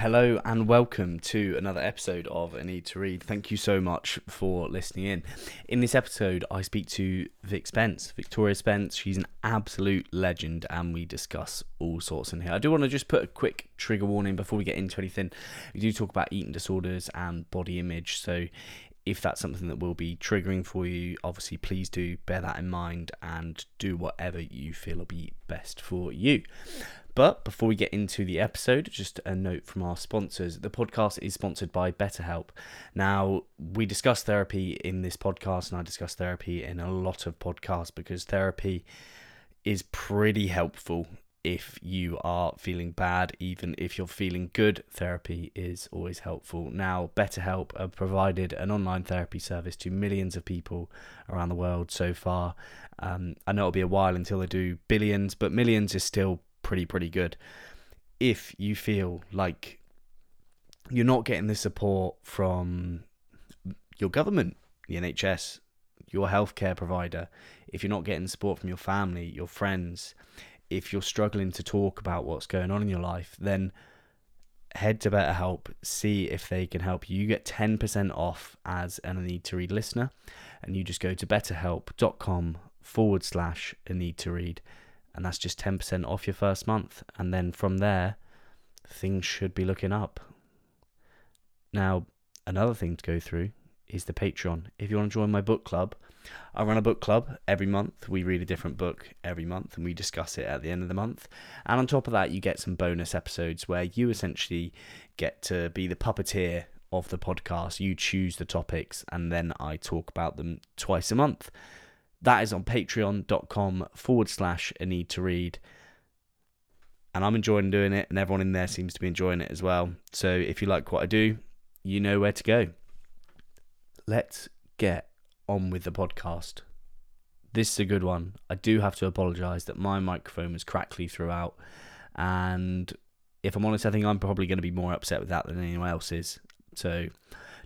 Hello and welcome to another episode of A Need to Read. Thank you so much for listening in. In this episode, I speak to Victoria Spence. She's an absolute legend and we discuss all sorts in here. I do want to just put a quick trigger warning before we get into anything. We do talk about eating disorders and body image, so if that's something that will be triggering for you, obviously please do bear that in mind and do whatever you feel will be best for you. But before we get into the episode, just a note from our sponsors. The podcast is sponsored by BetterHelp. Now, we discuss therapy in this podcast, and I discuss therapy in a lot of podcasts because therapy is pretty helpful. If you are feeling bad, even if you're feeling good, therapy is always helpful. Now, BetterHelp have provided an online therapy service to millions of people around the world so far. I know it'll be a while until they do billions, but millions is still pretty good. If you feel like you're not getting the support from your government, the NHS, your healthcare provider, if you're not getting support from your family, your friends, if you're struggling to talk about what's going on in your life, then head to BetterHelp, see if they can help you. You get 10% off as an A Need to Read listener, and you just go to betterhelp.com/A Need to Read, and that's just 10% off your first month. And then from there, things should be looking up. Now, another thing to go through is the Patreon. If you want to join my book club, I run a book club every month. We read a different book every month and we discuss it at the end of the month. And on top of that, you get some bonus episodes where you essentially get to be the puppeteer of the podcast. You choose the topics and then I talk about them twice a month. That is on patreon.com/A Need to Read. And I'm enjoying doing it and everyone in there seems to be enjoying it as well. So if you like what I do, you know where to go. Let's get on with the podcast. This is a good one. I do have to apologise that my microphone was crackly throughout, and if I'm honest, I think I'm probably going to be more upset with that than anyone else is. So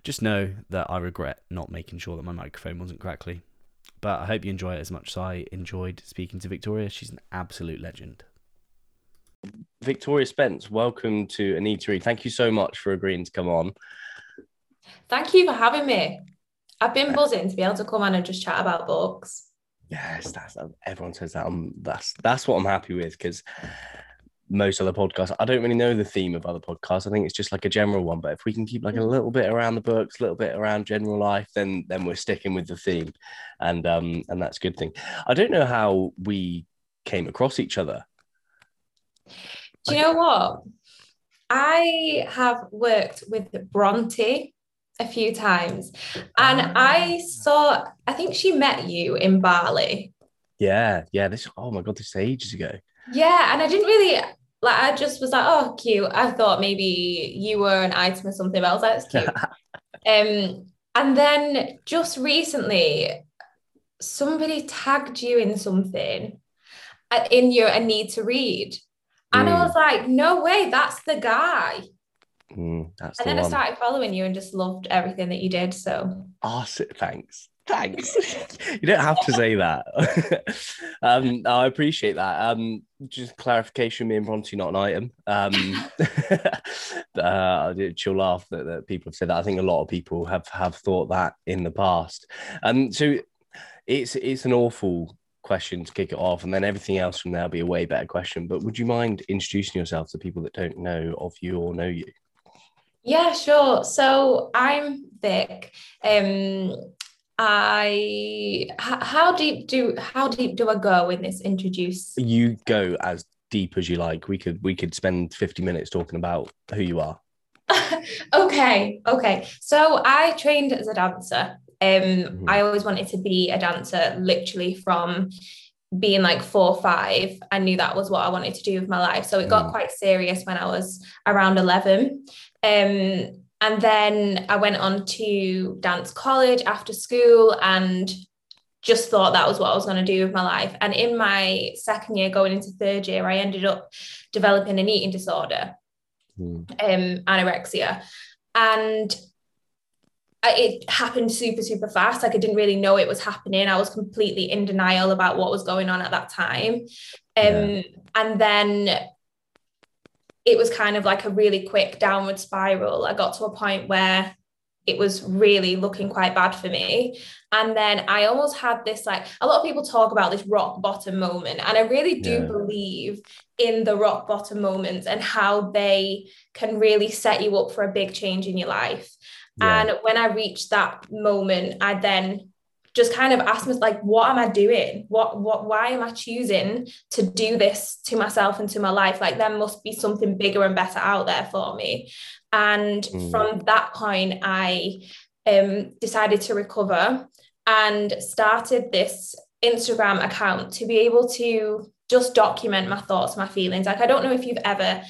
just know that I regret not making sure that my microphone wasn't crackly. But I hope you enjoy it as much as I enjoyed speaking to Victoria. She's an absolute legend. Victoria Spence, welcome to A Need to Read. Thank you so much for agreeing to come on. Thank you for having me. I've been buzzing to be able to come on and just chat about books. Yes, everyone says that. That's what I'm happy with, because most other podcasts, I don't really know the theme of other podcasts. I think it's just like a general one. But if we can keep like a little bit around the books, a little bit around general life, then we're sticking with the theme, and that's a good thing. I don't know how we came across each other. Do you know what? I have worked with Bronte a few times, and I think she met you in Bali. Yeah, this, oh my god, this is ages ago. Yeah, and I didn't really, like, I just was like, oh, cute. I thought maybe you were an item or something, but I was like, it's cute. And then just recently, somebody tagged you in something, in your A Need to Read, and I was like, no way, that's the guy. I started following you and just loved everything that you did. So thanks. You don't have to say that. I appreciate that. Just clarification, me and Bronte, not an item. She'll laugh that people have said that. I think a lot of people have thought that in the past. So it's an awful question to kick it off, and then everything else from there will be a way better question. But would you mind introducing yourself to people that don't know of you or know you? Yeah, sure. So I'm Vic. How deep do I go in this introduce? You go as deep as you like. We could spend 50 minutes talking about who you are. Okay. So I trained as a dancer. I always wanted to be a dancer, literally from being like 4 or 5. I knew that was what I wanted to do with my life. So it got quite serious when I was around 11. And then I went on to dance college after school and just thought that was what I was going to do with my life. And in my second year, going into third year, I ended up developing an eating disorder, anorexia. And it happened super fast. Like, I didn't really know it was happening. I was completely in denial about what was going on at that time. And then it was kind of like a really quick downward spiral. I got to a point where it was really looking quite bad for me. And then I almost had this, like, a lot of people talk about this rock bottom moment. And I really do believe in the rock bottom moments and how they can really set you up for a big change in your life. Yeah. And when I reached that moment, I then just kind of asked myself, like, what am I doing? Why am I choosing to do this to myself and to my life? Like, there must be something bigger and better out there for me. And from that point, I decided to recover and started this Instagram account to be able to just document my thoughts, my feelings. Like, I don't know if you've ever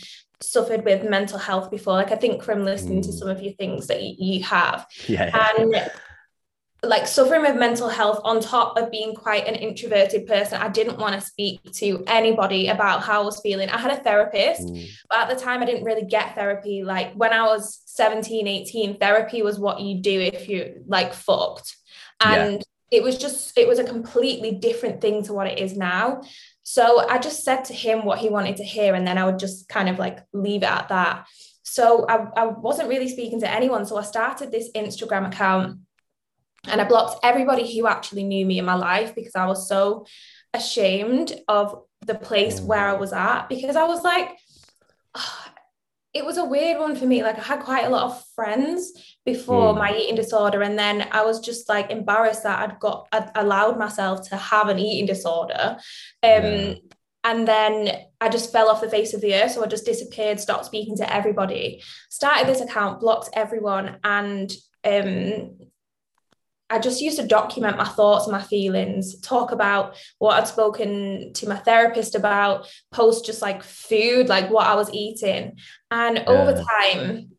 suffered with mental health before. Like, I think from listening to some of your things that you have. Yeah. And like, suffering with mental health on top of being quite an introverted person, I didn't want to speak to anybody about how I was feeling. I had a therapist, but at the time I didn't really get therapy. Like, when I was 17, 18, therapy was what you do if you're like fucked. And it was a completely different thing to what it is now. So I just said to him what he wanted to hear, and then I would just kind of like leave it at that. So I wasn't really speaking to anyone. So I started this Instagram account, and I blocked everybody who actually knew me in my life, because I was so ashamed of the place where I was at, because I was like, oh, it was a weird one for me. Like, I had quite a lot of friends before my eating disorder. And then I was just like embarrassed that I'd allowed myself to have an eating disorder. And then I just fell off the face of the earth. So I just disappeared, stopped speaking to everybody, started this account, blocked everyone. And, I just used to document my thoughts and my feelings, talk about what I'd spoken to my therapist about, post just like food, like what I was eating. And over time,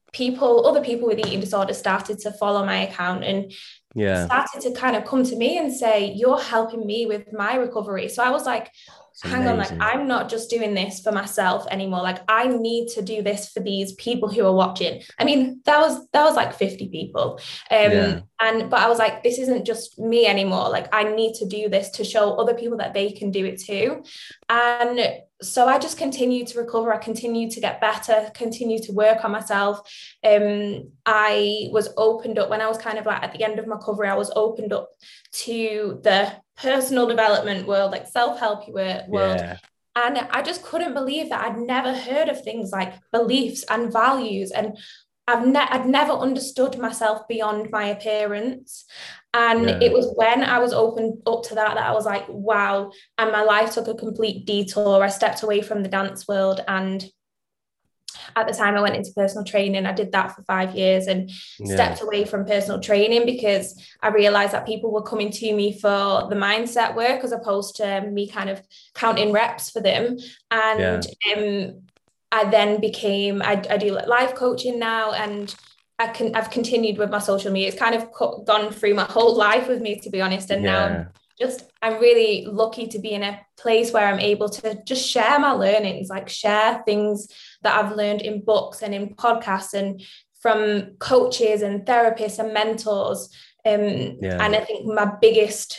other people with eating disorders started to follow my account and started to kind of come to me and say, you're helping me with my recovery. So I was like, hang on, like, I'm not just doing this for myself anymore. Like, I need to do this for these people who are watching. I mean, that was like 50 people. But I was like, this isn't just me anymore. Like, I need to do this to show other people that they can do it too. And so I just continued to recover. I continued to get better, continued to work on myself. I was opened up when I was kind of like at the end of my recovery. I was opened up to the personal development world, like self-help world. Yeah. And I just couldn't believe that I'd never heard of things like beliefs and values, and I'd never understood myself beyond my appearance. And it was when I was opened up to that I was like, wow. And my life took a complete detour. I stepped away from the dance world, and at the time I went into personal training. I did that for 5 years and stepped away from personal training because I realized that people were coming to me for the mindset work as opposed to me kind of counting reps for them. And I then became, I do life coaching now, and I've continued with my social media. It's kind of gone through my whole life with me, to be honest. And now I'm really lucky to be in a place where I'm able to just share my learnings, like share things that I've learned in books and in podcasts and from coaches and therapists and mentors. And I think my biggest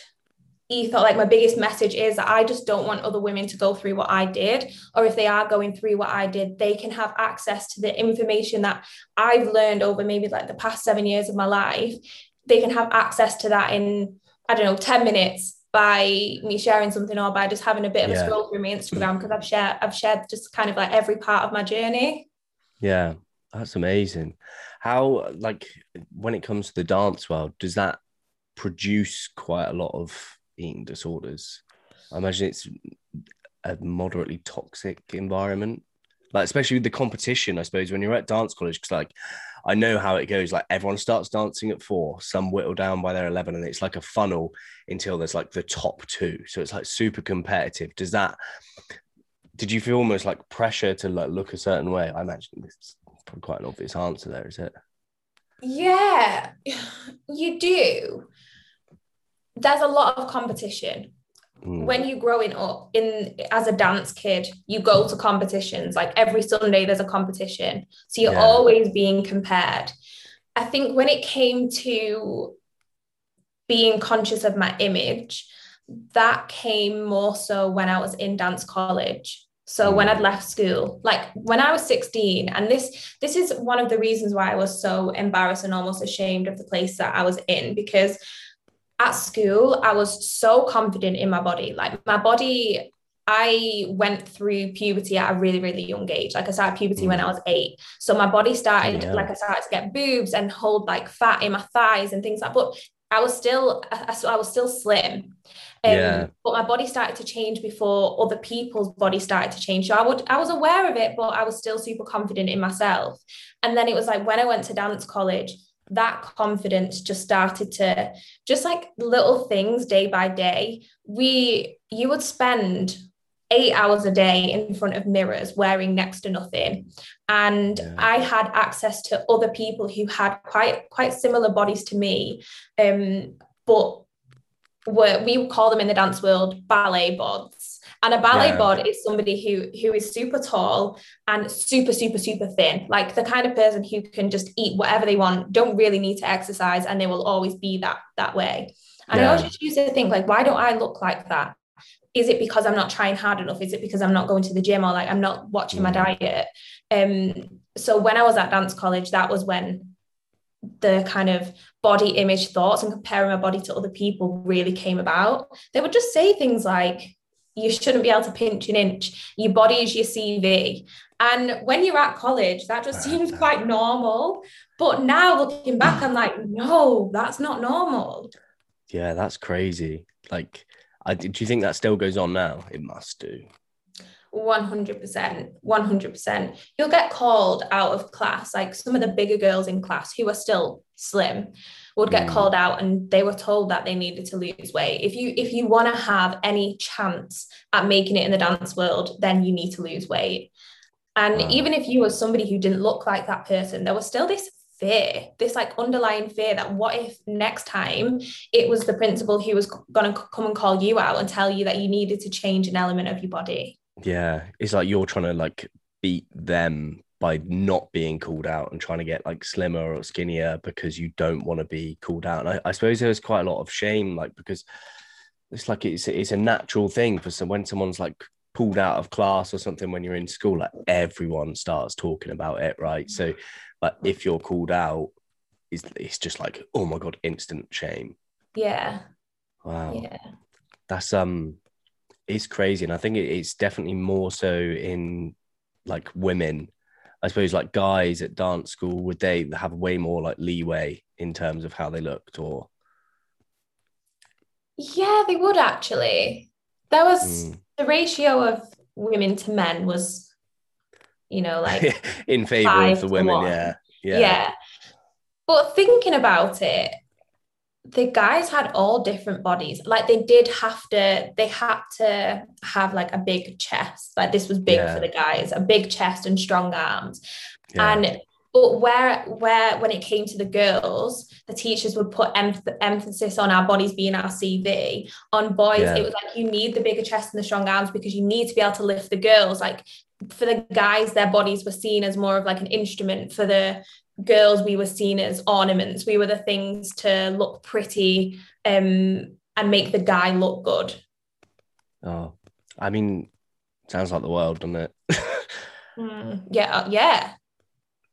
ethos, like my biggest message, is that I just don't want other women to go through what I did, or if they are going through what I did, they can have access to the information that I've learned over maybe like the past 7 years of my life. They can have access to that in, I don't know, 10 minutes by me sharing something, or by just having a bit of a scroll through my Instagram, because I've shared just kind of like every part of my journey. Yeah, that's amazing. How, like, when it comes to the dance world, does that produce quite a lot of eating disorders? I imagine it's a moderately toxic environment, like especially with the competition, I suppose, when you're at dance college, because like I know how it goes. Like, everyone starts dancing at 4, some whittle down by their 11, and it's like a funnel until there's like the top 2. So it's like super competitive. Did you feel almost like pressure to like look a certain way? I imagine it's probably quite an obvious answer there, is it? Yeah, you do. There's a lot of competition. When you're growing up as a dance kid, you go to competitions. Like, every Sunday there's a competition, so you're always being compared. I think when it came to being conscious of my image, that came more so when I was in dance college. So when I'd left school, like when I was 16, and this is one of the reasons why I was so embarrassed and almost ashamed of the place that I was in, because at school, I was so confident in my body. Like my body, I went through puberty at a really, really young age. Like I started puberty when I was 8. So my body started, like I started to get boobs and hold like fat in my thighs and things like that. But I was still slim. But my body started to change before other people's body started to change. So I was aware of it, but I was still super confident in myself. And then it was like when I went to dance college, that confidence just started to, just like little things day by day. You would spend 8 hours a day in front of mirrors wearing next to nothing. And I had access to other people who had quite similar bodies to me. But we call them in the dance world ballet bods. And a ballet bod is somebody who is super tall and super, super, super thin, like the kind of person who can just eat whatever they want, don't really need to exercise, and they will always be that way. And I always used to think, like, why don't I look like that? Is it because I'm not trying hard enough? Is it because I'm not going to the gym, or like I'm not watching my diet? So when I was at dance college, that was when the kind of body image thoughts and comparing my body to other people really came about. They would just say things like, you shouldn't be able to pinch an inch. Your body is your CV. And when you're at college, that just seems quite normal. But now looking back, I'm like, no, that's not normal. Yeah, that's crazy. Like, do you think that still goes on now? It must do. 100%. 100%. You'll get called out of class. Like some of the bigger girls in class who are still slim would get called out, and they were told that they needed to lose weight. If you want to have any chance at making it in the dance world, then you need to lose weight. And even if you were somebody who didn't look like that person, there was still this fear, this like underlying fear that what if next time it was the principal who was going to come and call you out and tell you that you needed to change an element of your body. Yeah, it's like you're trying to like beat them by not being called out and trying to get like slimmer or skinnier because you don't want to be called out. And I suppose there's quite a lot of shame, like, because it's like it's a natural thing for when someone's like pulled out of class or something when you're in school, like everyone starts talking about it, right? So like if you're called out, it's just like, oh my God, instant shame. Yeah. Wow. Yeah. That's it's crazy. And I think it's definitely more so in like women. I suppose like guys at dance school, would they have way more like leeway in terms of how they looked, or? Yeah, they would actually. There was the ratio of women to men was, you know, like in favor of the women. Yeah. But thinking about it, the guys had all different bodies. Like they had to have like a big chest. Like this was big for the guys, a big chest and strong arms. Yeah. But where when it came to the girls, the teachers would put emphasis on our bodies being our CV. On boys, it was like, you need the bigger chest and the strong arms because you need to be able to lift the girls. Like for the guys, their bodies were seen as more of like an instrument. For the girls, we were seen as ornaments. We were the things to look pretty and make the guy look good. Oh, I mean, sounds like the world, doesn't it? Yeah.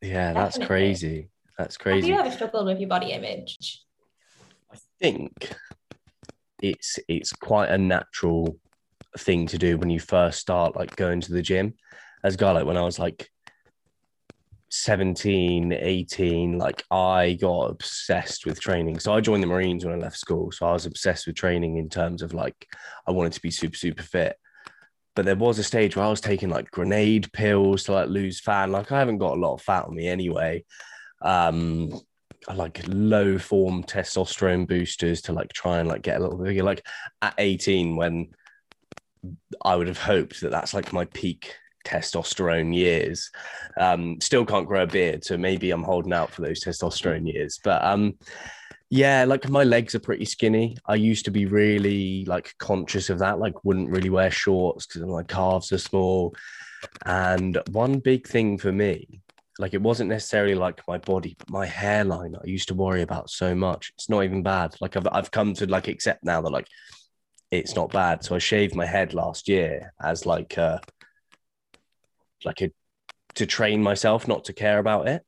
Yeah, that's crazy. That's crazy. Have you ever struggled with your body image? I think it's quite a natural thing to do when you first start like going to the gym. As a guy, like when I was like 17, 18, like I got obsessed with training. So I joined the Marines when I left school. So I was obsessed with training in terms of like I wanted to be super, super fit. But there was a stage where I was taking like grenade pills to like lose fat. Like I haven't got a lot of fat on me anyway. I like low form testosterone boosters to like try and like get a little bigger. Like at 18, when I would have hoped that that's like my peak testosterone years. Still can't grow a beard, so maybe I'm holding out for those testosterone years. But yeah, like my legs are pretty skinny. I used to be really like conscious of that, like wouldn't really wear shorts because my calves are small. And one big thing for me, like it wasn't necessarily like my body, but my hairline I used to worry about so much. It's not even bad. Like I've come to like accept now that like it's not bad. So I shaved my head last year as like like a, to train myself not to care about it.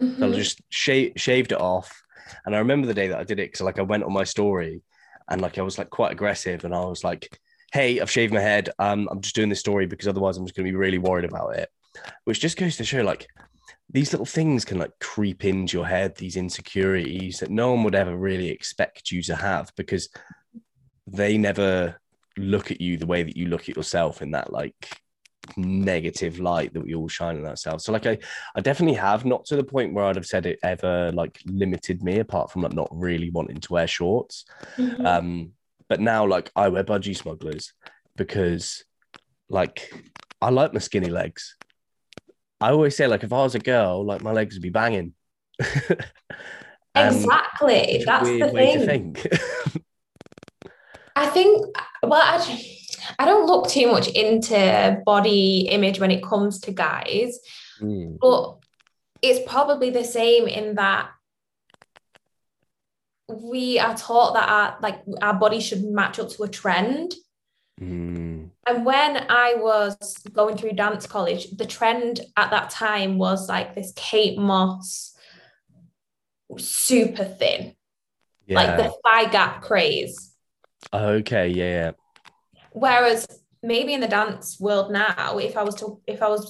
Mm-hmm. So I just shaved it off. And I remember the day that I did it, because like I went on my story and like I was like quite aggressive, and I was like, hey, I've shaved my head. I'm just doing this story because otherwise I'm just going to be really worried about it. Which just goes to show like these little things can like creep into your head, these insecurities that no one would ever really expect you to have, because they never look at you the way that you look at yourself in that like negative light that we all shine on ourselves. So like I definitely have, not to the point where I'd have said it ever like limited me, apart from like not really wanting to wear shorts. Mm-hmm. But now like I wear budgie smugglers because like I like my skinny legs. I always say like if I was a girl, like my legs would be banging. Exactly. That's the thing. I don't look too much into body image when it comes to guys, but it's probably the same in that we are taught that our body should match up to a trend. Mm. And when I was going through dance college, the trend at that time was like this Kate Moss, super thin, like the thigh gap craze. Okay, yeah. Whereas maybe in the dance world now, if I was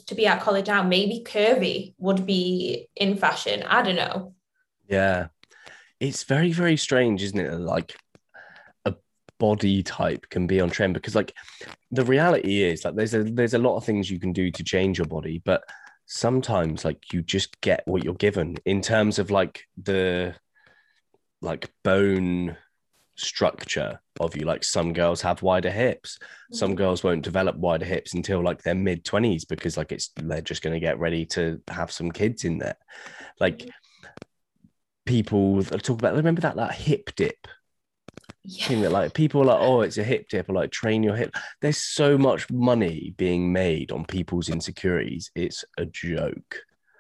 to be at college now, maybe curvy would be in fashion. I don't know. Yeah. It's very, very strange, isn't it? Like a body type can be on trend, because like the reality is like there's a lot of things you can do to change your body, but sometimes like you just get what you're given in terms of like the like bone structure of you. Like some girls have wider hips, some girls won't develop wider hips until like their mid-20s, because like they're just going to get ready to have some kids in there. Like people talk about, remember that hip dip thing that like people are like, oh, it's a hip dip, or like train your hip. There's so much money being made on people's insecurities, it's a joke.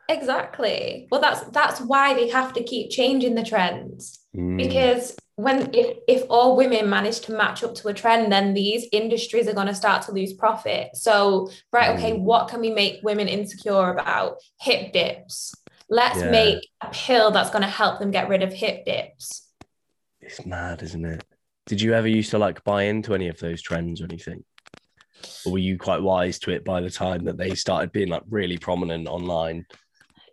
Exactly. Well, that's why they have to keep changing the trends, because if all women manage to match up to a trend, then these industries are going to start to lose profit. So, right, okay, what can we make women insecure about? Hip dips. Let's make a pill that's going to help them get rid of hip dips. It's mad, isn't it? Did you ever used to like buy into any of those trends or anything? Or were you quite wise to it by the time that they started being like really prominent online?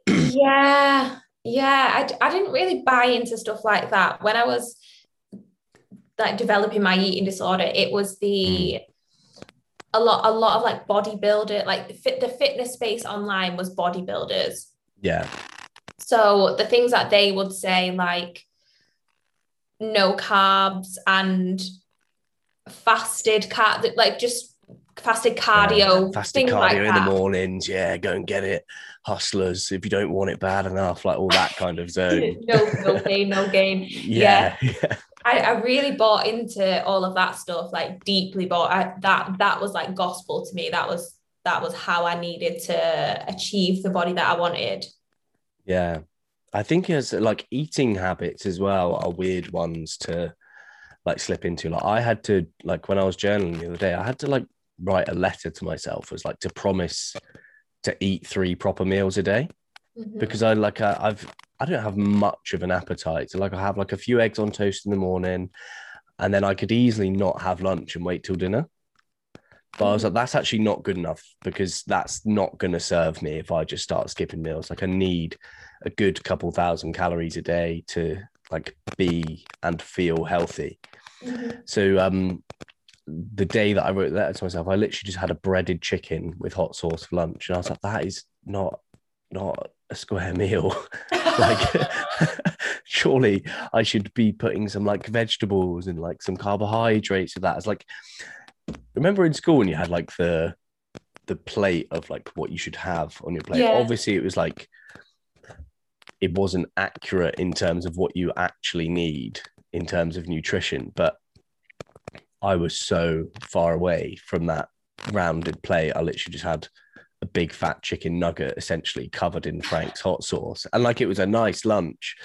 Yeah. I didn't really buy into stuff like that. When I was like developing my eating disorder, it was a lot of like bodybuilder, like the fitness space online was bodybuilders. Yeah. So the things that they would say, like no carbs and fasted cardio in the mornings. Yeah, go and get it, hustlers, if you don't want it bad enough, like all that kind of zone. no gain. Yeah. I really bought into all of that stuff, like deeply bought. That was like gospel to me. That was how I needed to achieve the body that I wanted. Yeah, I think as like eating habits as well are weird ones to like slip into. Like I had to, like when I was journaling the other day, I had to like write a letter to myself, was like to promise to eat 3 proper meals a day, because I don't have much of an appetite. So like I have like a few eggs on toast in the morning, and then I could easily not have lunch and wait till dinner. But I was like, that's actually not good enough, because that's not going to serve me if I just start skipping meals. Like I need a good couple thousand calories a day to like be and feel healthy. So the day that I wrote the letter to myself, I literally just had a breaded chicken with hot sauce for lunch. And I was like, that is not a square meal. Like, surely I should be putting some like vegetables and like some carbohydrates with that. It's like, remember in school when you had like the plate of like what you should have on your plate? Yeah. Obviously it was like, it wasn't accurate in terms of what you actually need in terms of nutrition, but I was so far away from that rounded plate. I literally just had a big fat chicken nugget, essentially covered in Frank's hot sauce. And like, it was a nice lunch,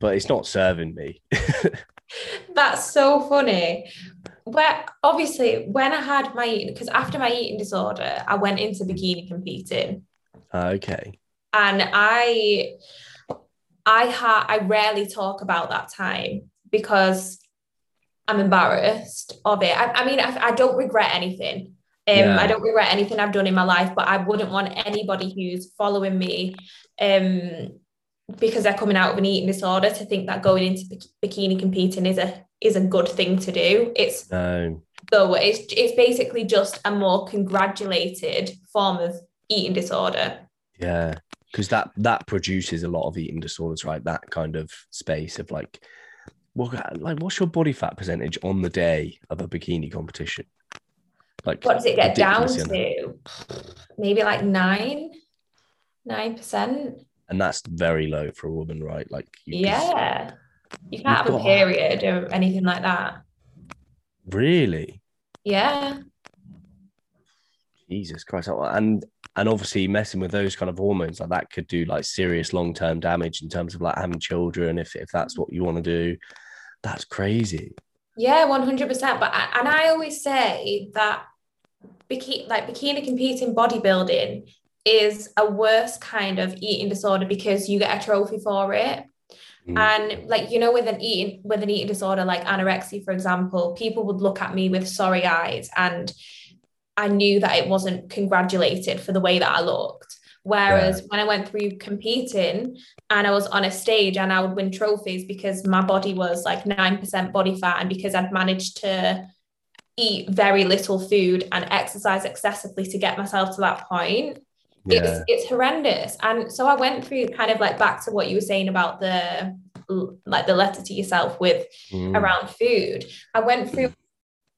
but it's not serving me. That's so funny. where obviously when I had my eating, because after my eating disorder, I went into bikini competing. Okay. And I rarely talk about that time because I'm embarrassed of it. I mean, I don't regret anything. I don't regret anything I've done in my life, but I wouldn't want anybody who's following me because they're coming out of an eating disorder to think that going into bikini competing is a good thing to do. It's basically just a more congratulated form of eating disorder. Yeah, because that produces a lot of eating disorders, right? That kind of space of like what's your body fat percentage on the day of a bikini competition? Like, what does it get down to? Maybe like 9%. And that's very low for a woman, right? Like, you can't have a period or anything like that. Really? Yeah. Jesus Christ! And obviously messing with those kind of hormones, like that could do like serious long-term damage in terms of like having children, if that's what you want to do. That's crazy. Yeah, 100%. But I always say that bikini competing bodybuilding is a worse kind of eating disorder because you get a trophy for it. Mm. And like, you know, with an eating disorder like anorexia, for example, people would look at me with sorry eyes, and I knew that it wasn't congratulated for the way that I looked. Whereas when I went through competing and I was on a stage and I would win trophies because my body was like 9% body fat, and because I'd managed to eat very little food and exercise excessively to get myself to that point, it's horrendous. And so I went through kind of like back to what you were saying about the letter to yourself with around food. I went through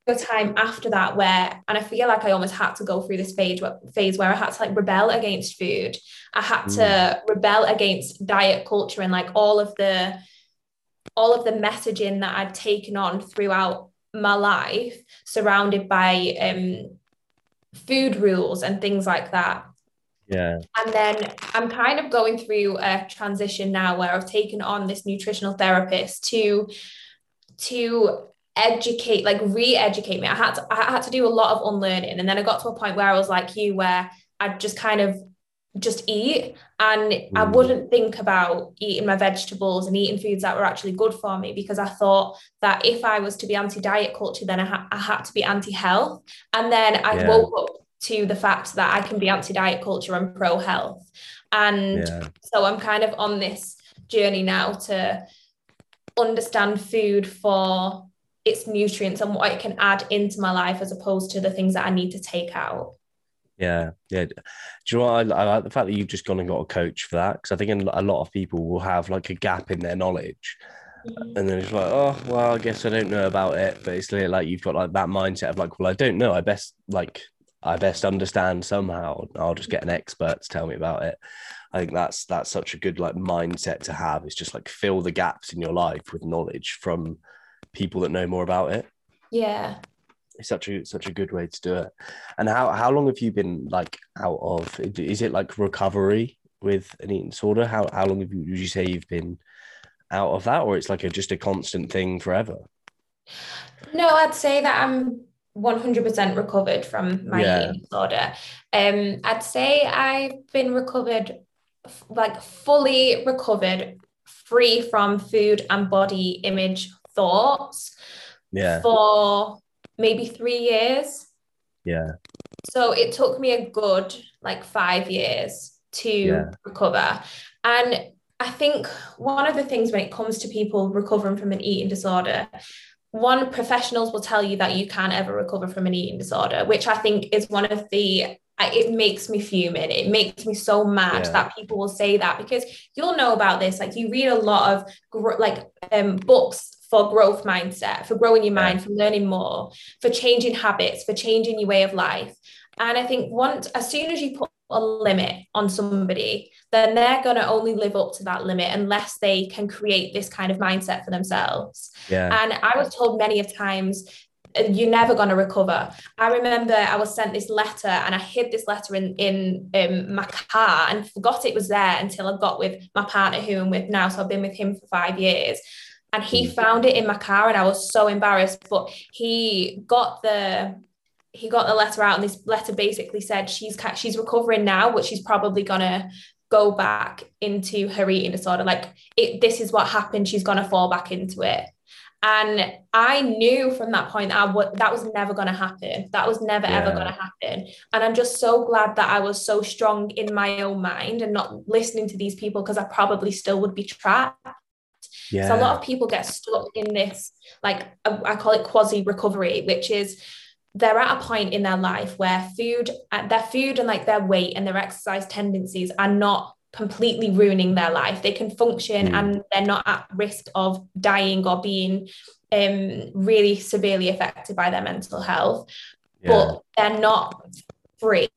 a time after that where, and I feel like I almost had to go through this phase where I had to like rebel against food. I had to rebel against diet culture and like all of the messaging that I'd taken on throughout my life, surrounded by food rules and things like that. Yeah. And then I'm kind of going through a transition now where I've taken on this nutritional therapist to educate, like re-educate me. I had to do a lot of unlearning, and then I got to a point where I was like you, where I'd just kind of just eat, and I wouldn't think about eating my vegetables and eating foods that were actually good for me, because I thought that if I was to be anti-diet culture, then I had to be anti-health. And then I woke up to the fact that I can be anti-diet culture and pro-health, and so I'm kind of on this journey now to understand food for its nutrients and what it can add into my life, as opposed to the things that I need to take out. Yeah, yeah. Do you know what? I like the fact that you've just gone and got a coach for that, because I think a lot of people will have like a gap in their knowledge, and then it's like, oh, well, I guess I don't know about it. But it's like you've got like that mindset of like, well, I don't know. I best understand somehow. I'll just get an expert to tell me about it. I think that's such a good like mindset to have. It's just like fill the gaps in your life with knowledge from people that know more about it. Yeah, it's such a good way to do it. And how long have you been like out of, is it like recovery with an eating disorder? How long would you say you've been out of that, or it's like just a constant thing forever? No, I'd say that I'm 100% recovered from my eating disorder. I'd say I've been recovered, like fully recovered, free from food and body image thoughts for maybe 3 years. Yeah. So it took me a good like 5 years to recover. And I think one of the things when it comes to people recovering from an eating disorder, one, professionals will tell you that you can't ever recover from an eating disorder, which I think is one of the, it makes me fuming. It makes me so mad that people will say that, because you'll know about this. Like you read a lot of books for growth mindset, for growing your mind, for learning more, for changing habits, for changing your way of life. And I think as soon as you put a limit on somebody, then they're going to only live up to that limit unless they can create this kind of mindset for themselves. Yeah. And I was told many of times, you're never going to recover. I remember I was sent this letter, and I hid this letter in my car and forgot it was there until I got with my partner who I'm with now. So I've been with him for 5 years. And he found it in my car, and I was so embarrassed, but he got the letter out, and this letter basically said she's recovering now, but she's probably gonna go back into her eating disorder. Like, this is what happened, she's gonna fall back into it. And I knew from that point that was never going to happen. That was never, ever going to happen. And I'm just so glad that I was so strong in my own mind and not listening to these people, because I probably still would be trapped. Yeah. So a lot of people get stuck in this, like, I call it quasi-recovery, which is they're at a point in their life where their food and like their weight and their exercise tendencies are not completely ruining their life. They can function and they're not at risk of dying or being really severely affected by their mental health, but they're not free.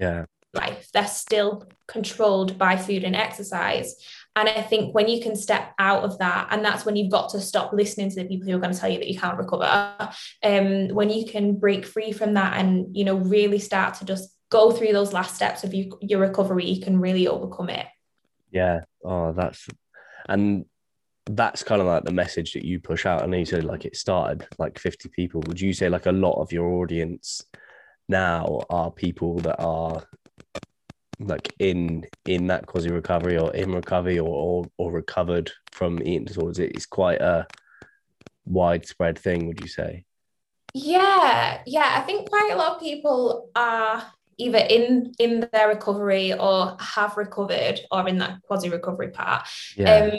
Life. They're still controlled by food and exercise. And I think when you can step out of that, and that's when you've got to stop listening to the people who are going to tell you that you can't recover. When you can break free from that and, you know, really start to just go through those last steps of your recovery, you can really overcome it. Yeah. Oh, that's kind of like the message that you push out. I know you said like it started like 50 people. Would you say like a lot of your audience now are people that are like in that quasi recovery or in recovery or recovered from eating disorders? It's quite a widespread thing, would you say? Yeah. I think quite a lot of people are either in their recovery or have recovered or in that quasi-recovery part. Yeah.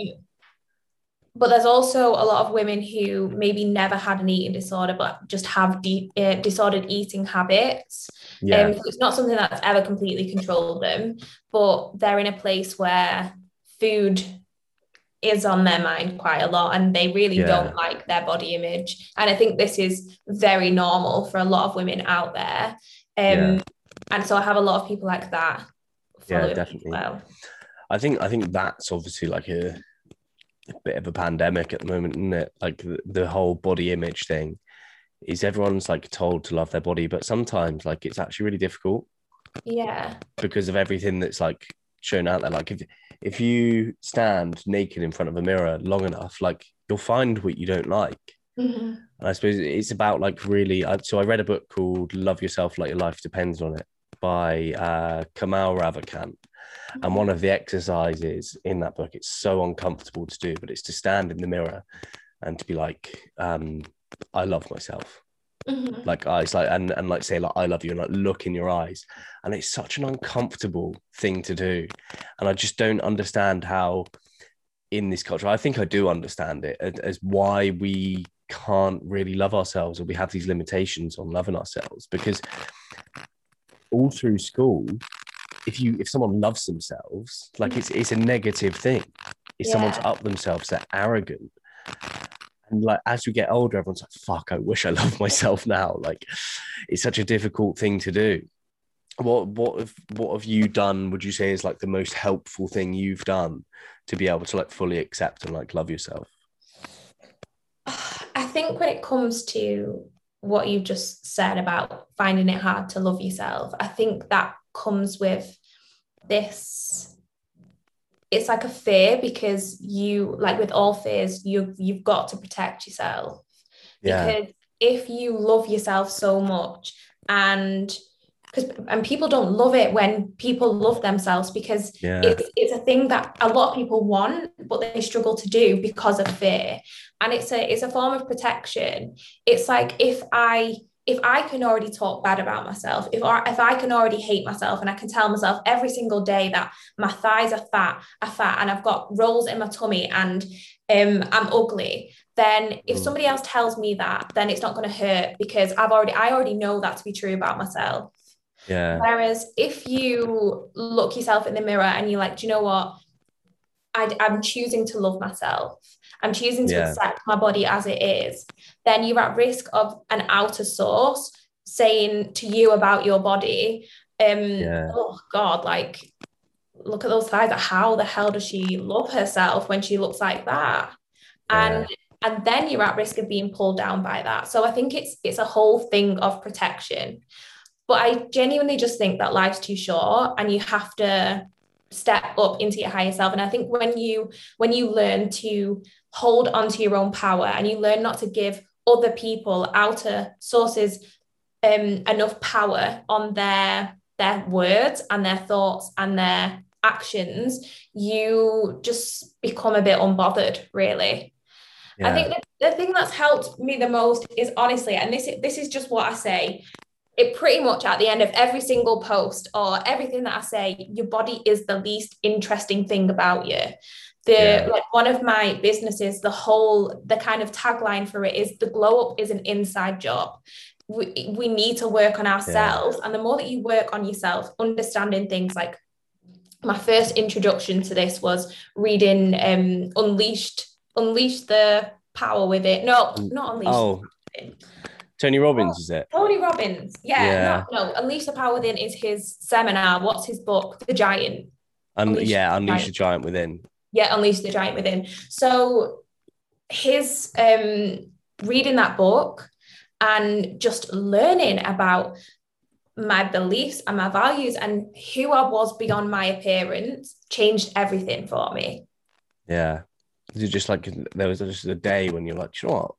But there's also a lot of women who maybe never had an eating disorder but just have disordered eating habits. Yeah. So it's not something that's ever completely controlled them, but they're in a place where food is on their mind quite a lot, and they really don't like their body image. And I think this is very normal for a lot of women out there. And so I have a lot of people like that. Yeah, definitely. Well, I think that's obviously like a bit of a pandemic at the moment, isn't it? Like the whole body image thing is everyone's like told to love their body, but sometimes like it's actually really difficult. Yeah. Because of everything that's like shown out there. Like if you stand naked in front of a mirror long enough, like you'll find what you don't like. Mm-hmm. And I suppose it's about like really, so I read a book called Love Yourself Like Your Life Depends on It by Kamal Ravakant. Mm-hmm. And one of the exercises in that book, it's so uncomfortable to do, but it's to stand in the mirror and to be like, I love myself. Mm-hmm. Like it's like, and like say like I love you, and like look in your eyes. And it's such an uncomfortable thing to do. And I just don't understand how in this culture, I think I do understand it as why we can't really love ourselves, or we have these limitations on loving ourselves, because all through school, if someone loves themselves, like it's a negative thing. If someone's up themselves, they're arrogant. And like as we get older, everyone's like, fuck, I wish I loved myself now. Like it's such a difficult thing to do. What have you done, would you say, is like the most helpful thing you've done to be able to like fully accept and like love yourself? I think when it comes to what you've just said about finding it hard to love yourself, I think that comes with this, it's like a fear, because you, like with all fears, you've got to protect yourself. Because if you love yourself so much, and people don't love it when people love themselves, because it's a thing that a lot of people want but they struggle to do because of fear, and it's a form of protection. It's like if I can already talk bad about myself, if I can already hate myself, and I can tell myself every single day that my thighs are fat, and I've got rolls in my tummy, and I'm ugly, then if somebody else tells me that, then it's not going to hurt, because I already know that to be true about myself. Yeah. Whereas if you look yourself in the mirror and you're like, do you know what? I'm choosing to love myself. I'm choosing to accept my body as it is. Then you're at risk of an outer source saying to you about your body, oh God, like, look at those thighs. How the hell does she love herself when she looks like that? Yeah. And then you're at risk of being pulled down by that. So I think it's a whole thing of protection. But I genuinely just think that life's too short, and you have to step up into your higher self. And I think when you learn to hold onto your own power and you learn not to give other people, outer sources, enough power on their words and their thoughts and their actions, you just become a bit unbothered, really. Yeah. I think the thing that's helped me the most is, honestly, and this is just what I say, it pretty much at the end of every single post or everything that I say, your body is the least interesting thing about you. Like one of my businesses, the kind of tagline for it is, the glow up is an inside job. We need to work on ourselves. Yeah. And the more that you work on yourself, understanding things like, my first introduction to this was reading Unleash the Power Within. No, not Unleash. Oh, Tony Robbins, is it? Tony Robbins. Yeah. No, Unleash the Power Within is his seminar. What's his book? The Giant. Unleash the Giant Within. Yeah, Unleash the Giant Within. So his reading that book and just learning about my beliefs and my values and who I was beyond my appearance changed everything for me. Yeah. It's just like, there was just a day when you're like, you know what?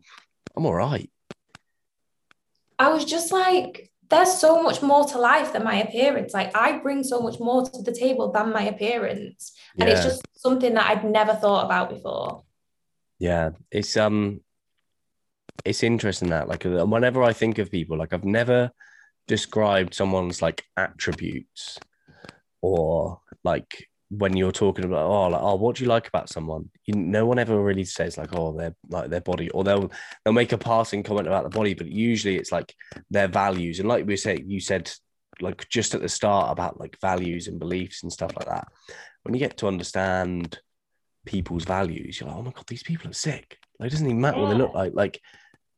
I'm all right. I was just like, there's so much more to life than my appearance. Like, I bring so much more to the table than my appearance. Yeah. And it's just something that I'd never thought about before. Yeah. It's interesting that, like, whenever I think of people, like, I've never described someone's like attributes, or like when you're talking about what do you like about someone, no one ever really says like, they're like their body, or they'll make a passing comment about the body, but usually it's like their values. And like you said like just at the start about like values and beliefs and stuff like that, when you get to understand people's values, you're like, oh my god, these people are sick. Like, it doesn't even matter what they look like. Like,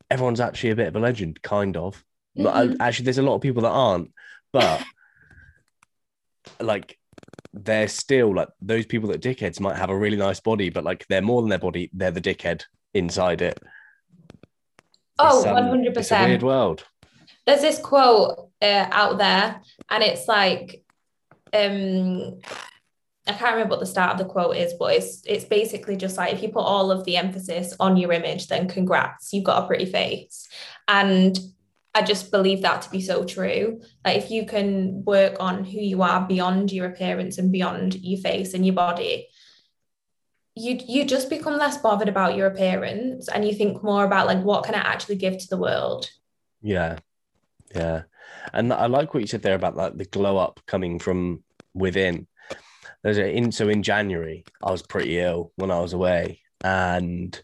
everyone's actually a bit of a legend, kind of. Mm-hmm. Actually, there's a lot of people that aren't, but like, they're still like, those people that are dickheads might have a really nice body, but like, they're more than their body, they're the dickhead inside it. 100%. It's a weird world. There's this quote out there, and it's like, I can't remember what the start of the quote is, but it's basically just like, if you put all of the emphasis on your image, then congrats, you've got a pretty face. And I just believe that to be so true. Like, if you can work on who you are beyond your appearance and beyond your face and your body, you just become less bothered about your appearance, and you think more about like, what can I actually give to the world? Yeah. And I like what you said there about like the glow up coming from within. So in January, I was pretty ill when I was away, and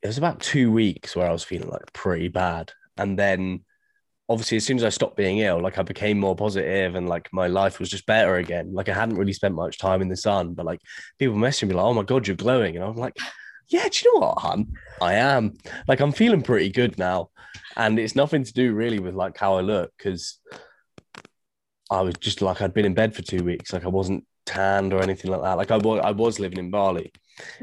it was about 2 weeks where I was feeling like pretty bad. And then obviously, as soon as I stopped being ill, like, I became more positive, and like, my life was just better again. Like, I hadn't really spent much time in the sun, but like, people messaging me like, oh my God, you're glowing. And I'm like, yeah, do you know what, hun? I am. Like, I'm feeling pretty good now. And it's nothing to do really with like how I look, because I was just like, I'd been in bed for 2 weeks. Like, I wasn't tanned or anything like that. Like, I was living in Bali.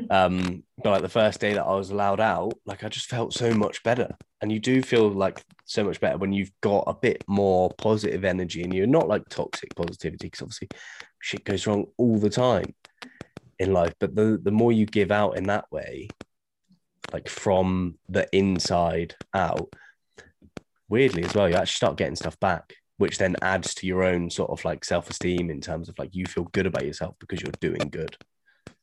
But like, the first day that I was allowed out, like, I just felt so much better. And you do feel like so much better when you've got a bit more positive energy, and you're not like toxic positivity, because obviously shit goes wrong all the time in life. But the more you give out in that way, like from the inside out, weirdly as well, you actually start getting stuff back, which then adds to your own sort of like self-esteem, in terms of like, you feel good about yourself because you're doing good.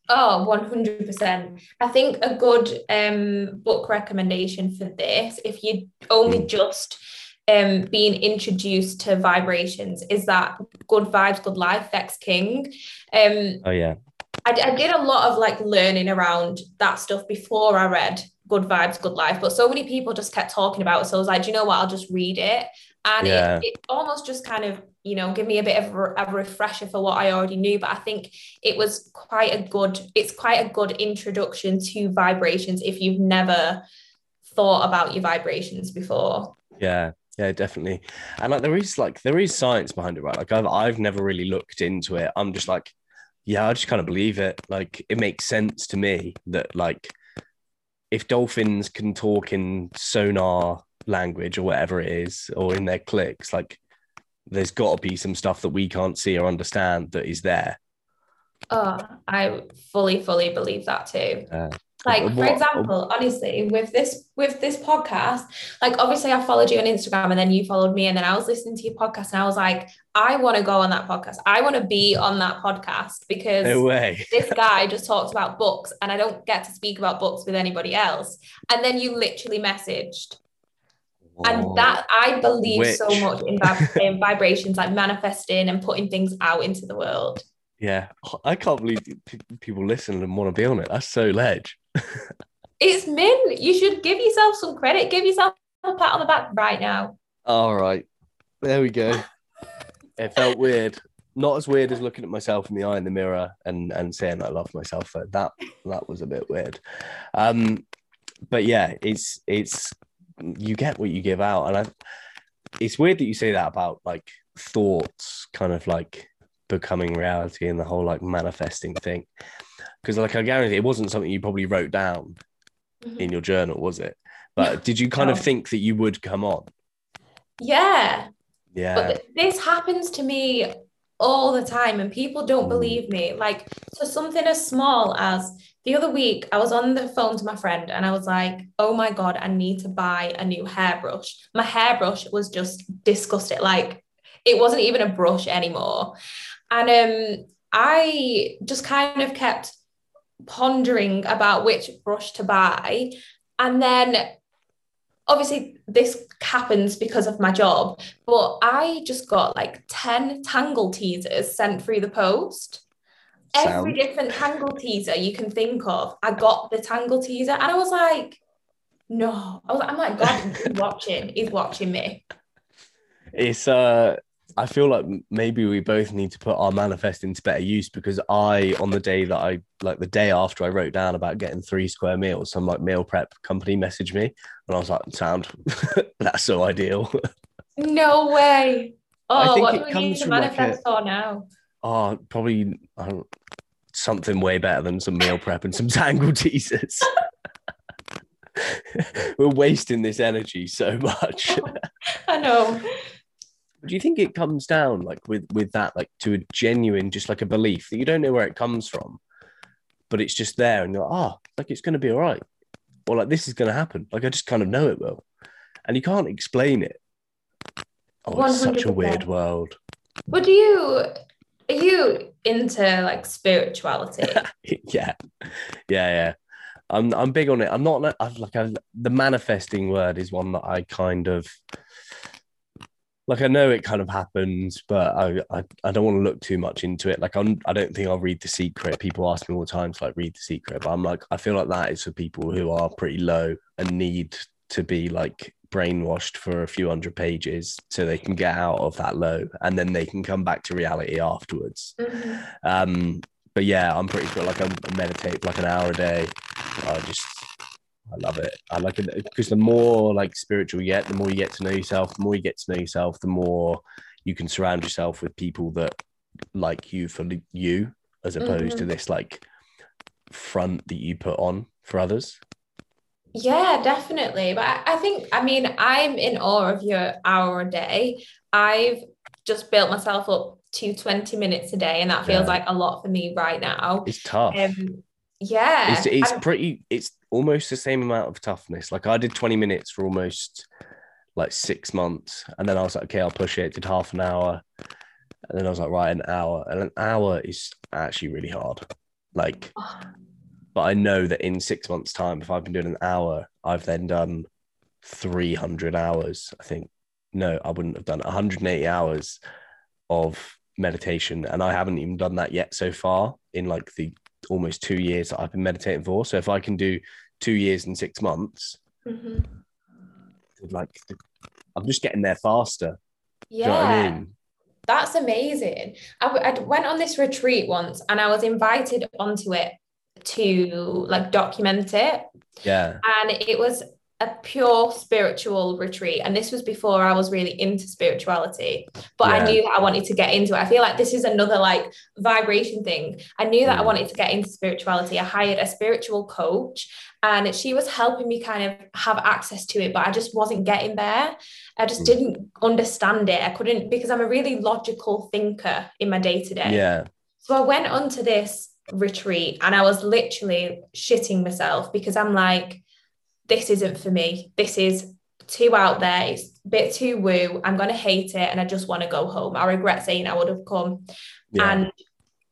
100%. I think a good book recommendation for this, if you're only just being introduced to vibrations, is that Good Vibes Good Life, Vex King. I did a lot of like learning around that stuff before I read Good Vibes Good Life, but so many people just kept talking about it, so I was like, do you know what, I'll just read it. And it almost just kind of, you know, give me a bit of a refresher for what I already knew. But I think it's quite a good introduction to vibrations if you've never thought about your vibrations before. Yeah, definitely. And like, there is science behind it, right? Like, I've never really looked into it. I'm just like, yeah, I just kind of believe it. Like, it makes sense to me that like, if dolphins can talk in sonar language or whatever it is, or in their clicks, like, there's got to be some stuff that we can't see or understand that is there. Oh, I fully believe that too. Like, for example, honestly, with this podcast, like, obviously I followed you on Instagram and then you followed me, and then I was listening to your podcast and I was like, I want to go on that podcast. I want to be on that podcast because no way. This guy just talks about books and I don't get to speak about books with anybody else. And then you literally messaged. Whoa. And that, I believe so much in vibrations, like manifesting and putting things out into the world. Yeah, I can't believe people listen and want to be on it. That's so ledge. It's mint. You should give yourself some credit. Give yourself a pat on the back right now. All right. There we go. It felt weird. Not as weird as looking at myself in the eye in the mirror and saying I love myself. That was a bit weird. But yeah, it's you get what you give out. And it's weird that you say that about like thoughts kind of like becoming reality and the whole like manifesting thing, because like I guarantee it wasn't something you probably wrote down in your journal, was it? But did you kind of think that you would come on? Yeah But this happens to me all the time and people don't believe me, like, so something as small as the other week I was on the phone to my friend and I was like, oh my god, I need to buy a new hairbrush. My hairbrush was just disgusting, like it wasn't even a brush anymore. And I just kind of kept pondering about which brush to buy. And then obviously this happens because of my job, but I just got like 10 Tangle teasers sent through the post. Every different Tangle teaser you can think of, I got the Tangle teaser. And I was like, no. I'm like, God, he's watching. He's watching me. It's I feel like maybe we both need to put our manifest into better use, because the day after I wrote down about getting 3 square meals, some like meal prep company messaged me and I was like, sound, that's so ideal. No way. Oh, what do we need to manifest for now? Oh, probably something way better than some meal prep and some Tangle teasers. We're wasting this energy so much. I know. Do you think it comes down like with that, like to a genuine, just like a belief that you don't know where it comes from, but it's just there and you're like, like it's going to be all right, or like this is going to happen, like I just kind of know it will, and you can't explain it. Oh, 100%. It's such a weird world. But are you into like spirituality? yeah I'm big on it. I'm not like the manifesting word is one that I kind of like. I know it kind of happens, but I don't want to look too much into it. Like I don't think I'll read The Secret. People ask me all the time to like read The Secret, but I'm like, I feel like that is for people who are pretty low and need to be like brainwashed for a few hundred pages so they can get out of that low and then they can come back to reality afterwards. But yeah, I'm pretty sure like I meditate like an hour a day. I love it. I like it because the more like spiritual you get, the more you get to know yourself, the more you can surround yourself with people that like you for you, as opposed to this like front that you put on for others. Yeah, definitely. But I think, I mean, I'm in awe of your hour a day. I've just built myself up to 20 minutes a day, and that feels like a lot for me right now. It's tough. Yeah, it's almost the same amount of toughness. Like I did 20 minutes for almost like 6 months, and then I was like, okay, I'll push it. Did half an hour, and then I was like, right, an hour. And an hour is actually really hard, like, but I know that in 6 months time, if I've been doing an hour, I've then done 300 hours, I think. No, I wouldn't have done 180 hours of meditation, and I haven't even done that yet so far in like the almost 2 years that I've been meditating for. So if I can do 2 years and 6 months, like I'm just getting there faster. Yeah, do you know what I mean? That's amazing. I went on this retreat once and I was invited onto it to like document it. Yeah, and it was a pure spiritual retreat, and this was before I was really into spirituality, but I knew that I wanted to get into it. I feel like this is another like vibration thing. I knew that I wanted to get into spirituality. I hired a spiritual coach and she was helping me kind of have access to it, but I just wasn't getting there. I just didn't understand it. I couldn't, because I'm a really logical thinker in my day-to-day. So I went onto this retreat and I was literally shitting myself because I'm like, this isn't for me. This is too out there. It's a bit too woo. I'm going to hate it. And I just want to go home. I regret saying I would have come. Yeah. And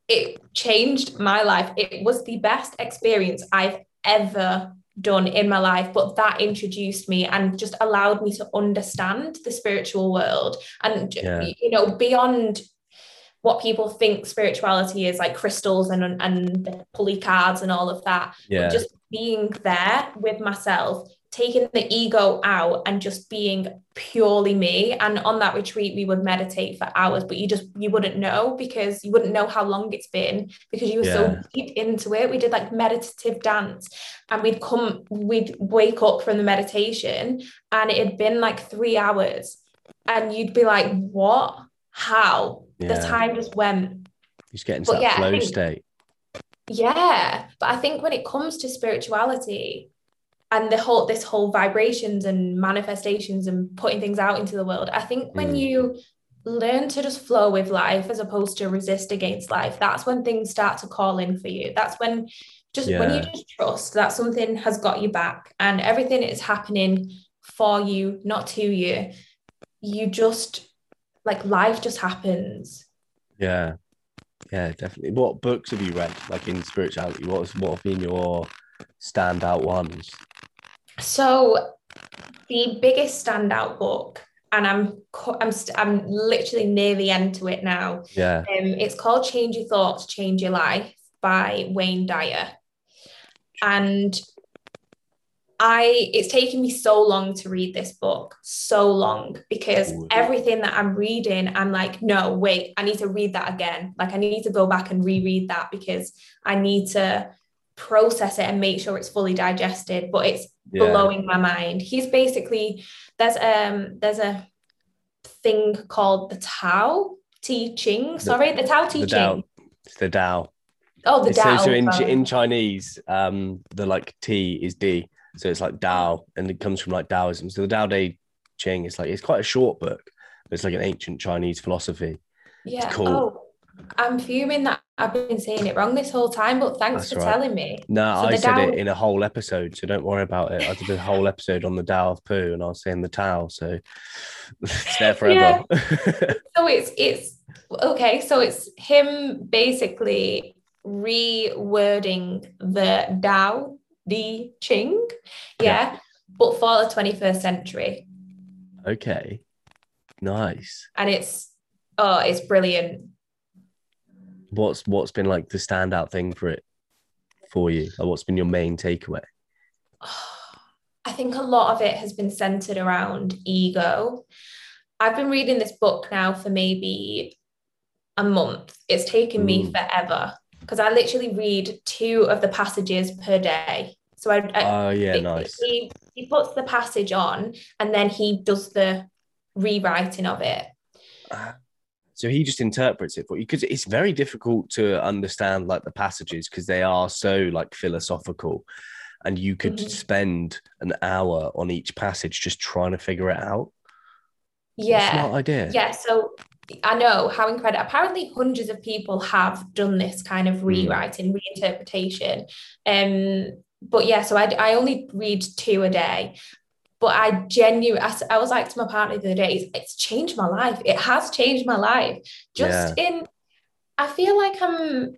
it changed my life. It was the best experience I've ever done in my life, but that introduced me and just allowed me to understand the spiritual world and, you know, beyond what people think spirituality is, like crystals and the pulley cards and all of that. Yeah. But just being there with myself, taking the ego out and just being purely me. And on that retreat, we would meditate for hours, but you wouldn't know, because you wouldn't know how long it's been, because you were so deep into it. We did like meditative dance and we'd wake up from the meditation and it had been like 3 hours and you'd be like, what? How? The time just went. Just getting to that flow state. Yeah. But I think when it comes to spirituality and this whole vibrations and manifestations and putting things out into the world, I think when you learn to just flow with life as opposed to resist against life, that's when things start to call in for you. That's when when you just trust that something has got you back and everything is happening for you, not to you. You just, like, life just happens. Yeah. Yeah, definitely. What books have you read, like, in spirituality? What have been your standout ones? So the biggest standout book, and I'm literally near the end to it now. Yeah. It's called Change Your Thoughts, Change Your Life by Wayne Dyer. And it's taken me so long to read this book, so long, because everything that I'm reading, I'm like, no, wait, I need to read that again. Like, I need to go back and reread that because I need to process it and make sure it's fully digested, but it's blowing my mind. He's basically, there's a thing called the Tao Te Ching. The Tao Te Ching. It's the Tao. Oh, the Tao. So in Chinese, the like T is D. So it's like Tao, and it comes from like Taoism. So the Tao Te Ching is like, it's quite a short book, but it's like an ancient Chinese philosophy. Yeah. It's cool. Oh, I'm fuming that I've been saying it wrong this whole time, but thanks for telling me. No, I said it in a whole episode, so don't worry about it. I did a whole episode on the Tao of Pooh, and I was saying the Tao, so it's there forever. So it's okay. So it's him basically rewording the Tao Te Ching, but for the 21st century. Okay, nice. And it's brilliant. What's been like the standout thing for you? Or what's been your main takeaway? I think a lot of it has been centered around ego. I've been reading this book now for maybe a month. It's taken me forever, because I literally read 2 of the passages per day. So nice. He puts the passage on and then he does the rewriting of it. So he just interprets it for you, because it's very difficult to understand like the passages, because they are so like philosophical, and you could spend an hour on each passage just trying to figure it out. Yeah. Smart idea. Yeah. So I know how incredible. Apparently hundreds of people have done this kind of rewriting, reinterpretation. But yeah, so I only read 2 a day. But I was like to my partner the other day, it's changed my life. It has changed my life. I feel like I'm,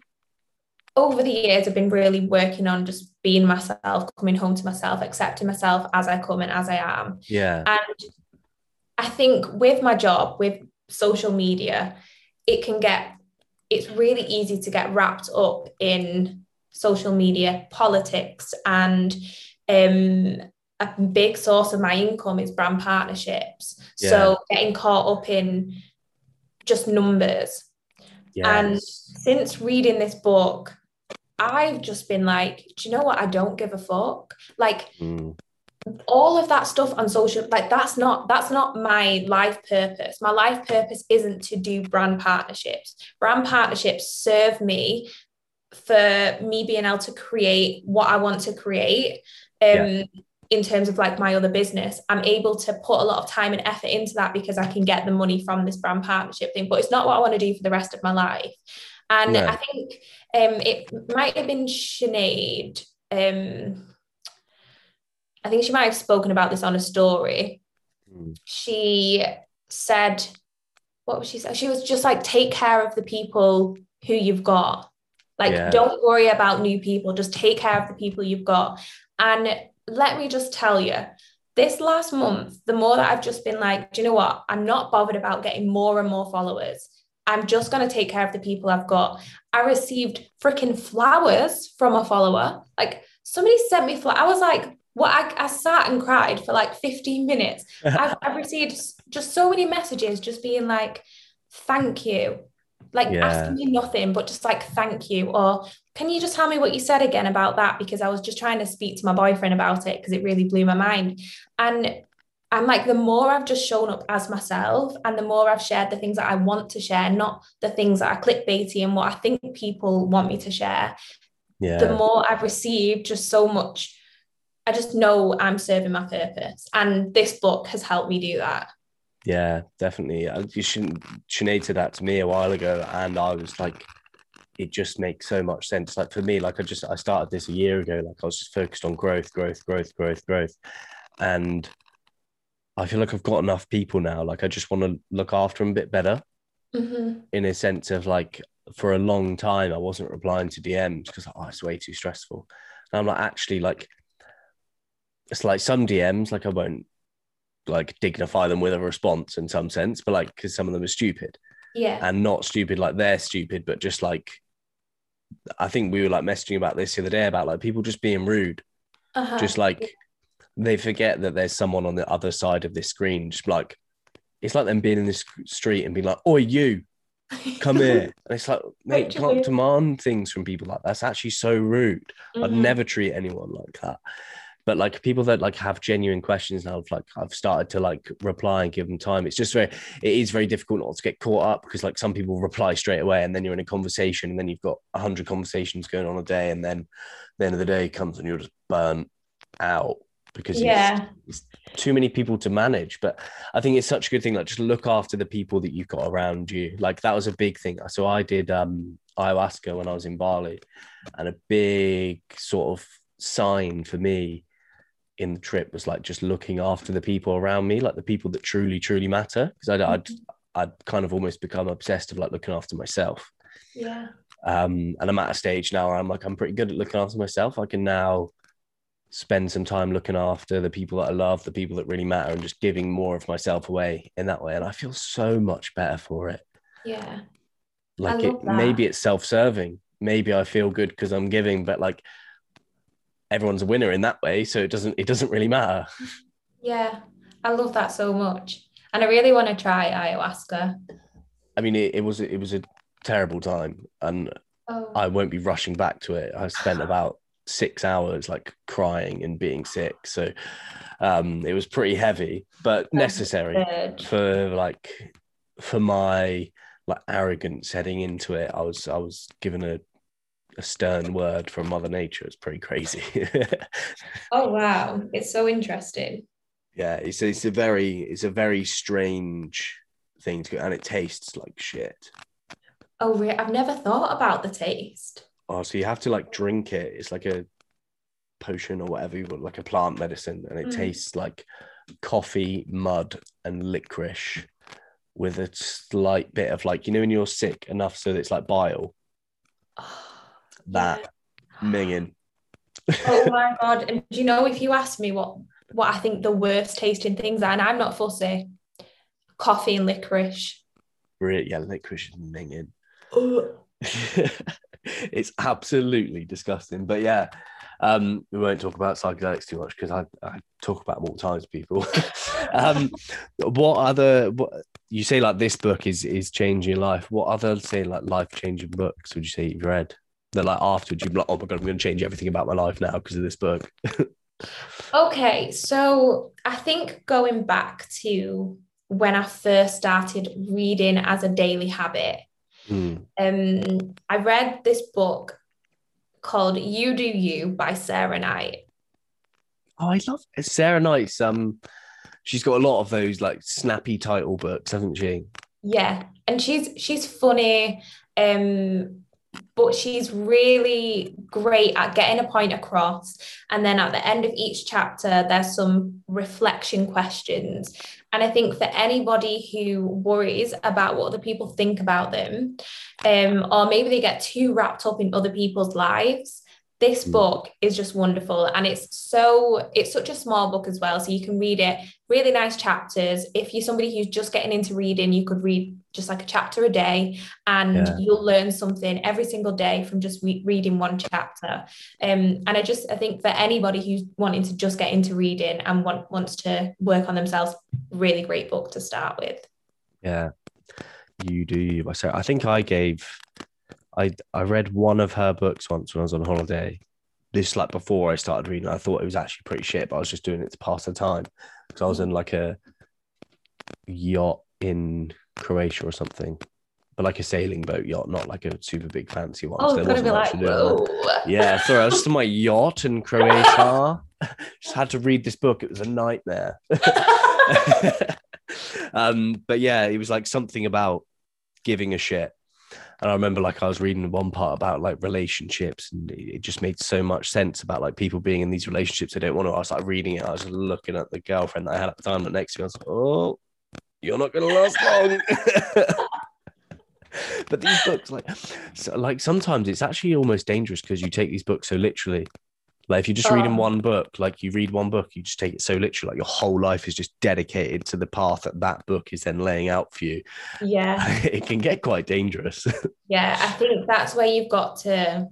over the years, I've been really working on just being myself, coming home to myself, accepting myself as I come and as I am. Yeah. And I think with my job, with social media, it's really easy to get wrapped up in social media politics, and a big source of my income is brand partnerships. Yeah. So getting caught up in just numbers. Yes. And since reading this book, I've just been like, do you know what? I don't give a fuck. Like all of that stuff on social, like that's not my life purpose. My life purpose isn't to do brand partnerships. Brand partnerships serve me for me being able to create what I want to create. In terms of like my other business, I'm able to put a lot of time and effort into that because I can get the money from this brand partnership thing, but it's not what I want to do for the rest of my life. And I think it might have been Sinead. I think she might have spoken about this on a story. She said, what was she saying? She was just like, take care of the people who you've got. Like, don't worry about new people. Just take care of the people you've got. And let me just tell you, this last month, the more that I've just been like, do you know what? I'm not bothered about getting more and more followers. I'm just going to take care of the people I've got. I received freaking flowers from a follower. Like, somebody sent me flowers. I was like, what? I sat and cried for like 15 minutes. I've received just so many messages just being like, thank you. Like, asking me nothing, but just like, thank you. Or can you just tell me what you said again about that? Because I was just trying to speak to my boyfriend about it because it really blew my mind. And I'm like, the more I've just shown up as myself and the more I've shared the things that I want to share, not the things that are clickbaity and what I think people want me to share, the more I've received just so much. I just know I'm serving my purpose. And this book has helped me do that. Yeah, definitely. Sinead said that to me a while ago, and I was like, it just makes so much sense. Like, for me, like, I started this a year ago. Like, I was just focused on growth. And I feel like I've got enough people now. Like, I just want to look after them a bit better, in a sense of, like, for a long time, I wasn't replying to DMs because it's way too stressful. And I'm like, actually, like, it's like some DMs, like, I won't, like, dignify them with a response in some sense, but, like, because some of them are stupid. Yeah. And not stupid like they're stupid, but just, like, I think we were, like, messaging about this the other day about, like, people just being rude. Just, like, they forget that there's someone on the other side of this screen. Just, like, it's like them being in this street and being like, oi, you, come here. And it's like, mate, you can't demand things from people like that. That's actually so rude. I'd never treat anyone like that. But, like, people that, like, have genuine questions now, like, I've started to, like, reply and give them time. It's just it is very difficult not to get caught up, because, like, some people reply straight away and then you're in a conversation and then you've got 100 conversations going on a day, and then the end of the day comes and you're just burnt out because it's too many people to manage. But I think it's such a good thing, like, just look after the people that you've got around you. Like, that was a big thing. So I did ayahuasca when I was in Bali, and a big sort of sign for me in the trip was, like, just looking after the people around me, like the people that truly matter, because I'd kind of almost become obsessed of, like, looking after myself. And I'm at a stage now where I'm like, I'm pretty good at looking after myself. I can now spend some time looking after the people that I love, the people that really matter, and just giving more of myself away in that way, and I feel so much better for it. Like, it, maybe it's self-serving, maybe I feel good because I'm giving, but, like, everyone's a winner in that way, so it doesn't really matter. I love that so much, and I really want to try ayahuasca. I mean, it was a terrible time, and I won't be rushing back to it. I spent about 6 hours, like, crying and being sick, so it was pretty heavy, but necessary for my, like, arrogance heading into it. I was given a stern word from Mother Nature. It's pretty crazy. Oh wow, it's so interesting. Yeah, it's a very strange thing to go, and it tastes like shit. Oh really? I've never thought about the taste. Oh, so you have to, like, drink it. It's like a potion or whatever, but like a plant medicine, and it tastes like coffee, mud, and licorice, with a slight bit of, like, you know, when you're sick enough so that it's like bile. That minging. Oh my god. And do you know, if you ask me what I think the worst tasting things are, and I'm not fussy, coffee and licorice. Really? Yeah, licorice is minging. It's absolutely disgusting. But yeah, we won't talk about psychedelics too much because I talk about them all the time to people. What you say, like, this book is changing your life. What other, say, like, life-changing books would you say you've read? That, like, afterwards you'd be like, oh my god, I'm going to change everything about my life now because of this book. Okay, so I think going back to when I first started reading as a daily habit, I read this book called You Do You by Sarah Knight. Oh, I love it. Sarah Knight's she's got a lot of those, like, snappy title books, hasn't she? Yeah, and she's funny. But she's really great at getting a point across. And then at the end of each chapter, there's some reflection questions. And I think for anybody who worries about what other people think about them, or maybe they get too wrapped up in other people's lives, this book is just wonderful. And it's such a small book as well. So you can read it, really nice chapters. If you're somebody who's just getting into reading, you could read just like a chapter a day, and you'll learn something every single day from just reading one chapter. And I think for anybody who's wanting to just get into reading and wants to work on themselves, really great book to start with. Yeah. You Do You by Sarah. I think I read one of her books once when I was on holiday. This like before I started reading, I thought it was actually pretty shit, but I was just doing it to pass the time because I was in like a yacht in Croatia or something, but like a sailing boat yacht, not like a super big fancy one. Oh, so there wasn't much to do. Yeah, sorry, I was just on my yacht in Croatia. Just had to read this book. It was a nightmare. But yeah, it was like something about giving a shit. And I remember like I was reading one part about like relationships, and it just made so much sense about like people being in these relationships they don't want to. I was like reading it. I was looking at the girlfriend that I had at the time that next to me. I was like, oh, you're not going to last long. But these books, like sometimes it's actually almost dangerous because you take these books so literally. Like if you just read in one book, like you read one book, you just take it so literally, like your whole life is just dedicated to the path that book is then laying out for you. Yeah. It can get quite dangerous. Yeah, I think that's where you've got to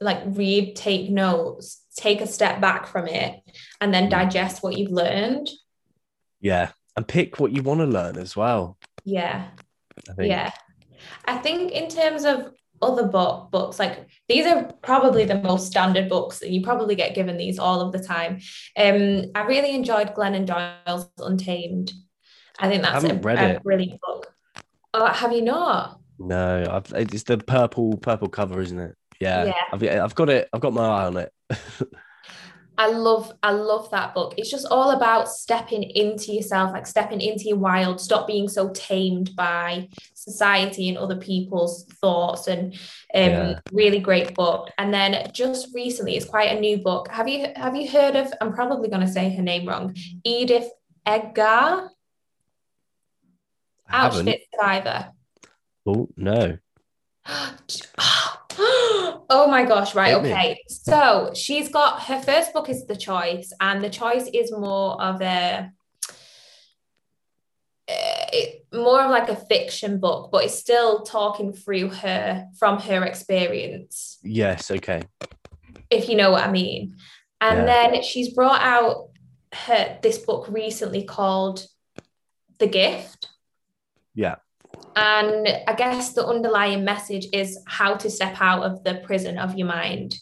like read, take notes, take a step back from it, and then digest what you've learned. Yeah. And pick what you want to learn as well. Yeah. I think in terms of other books, like these are probably the most standard books and you probably get given these all of the time. I really enjoyed Glennon Doyle's Untamed. I think that's a brilliant book. Oh, have you not? No, it's the purple cover, isn't it? Yeah. I've got it. I've got my eye on it. I love that book. It's just all about stepping into yourself, like stepping into your wild, stop being so tamed by society and other people's thoughts, and really great book. And then just recently, it's quite a new book. Have you heard of, I'm probably going to say her name wrong, Edith Edgar? Auschwitz survivor. Oh, no. Oh my gosh, right, okay. So she's got, her first book is The Choice, and The Choice is more of like a fiction book, but it's still talking through her, from her experience. Yes, okay. If you know what I mean. And then she's brought out this book recently called The Gift. Yeah. And I guess the underlying message is how to step out of the prison of your mind.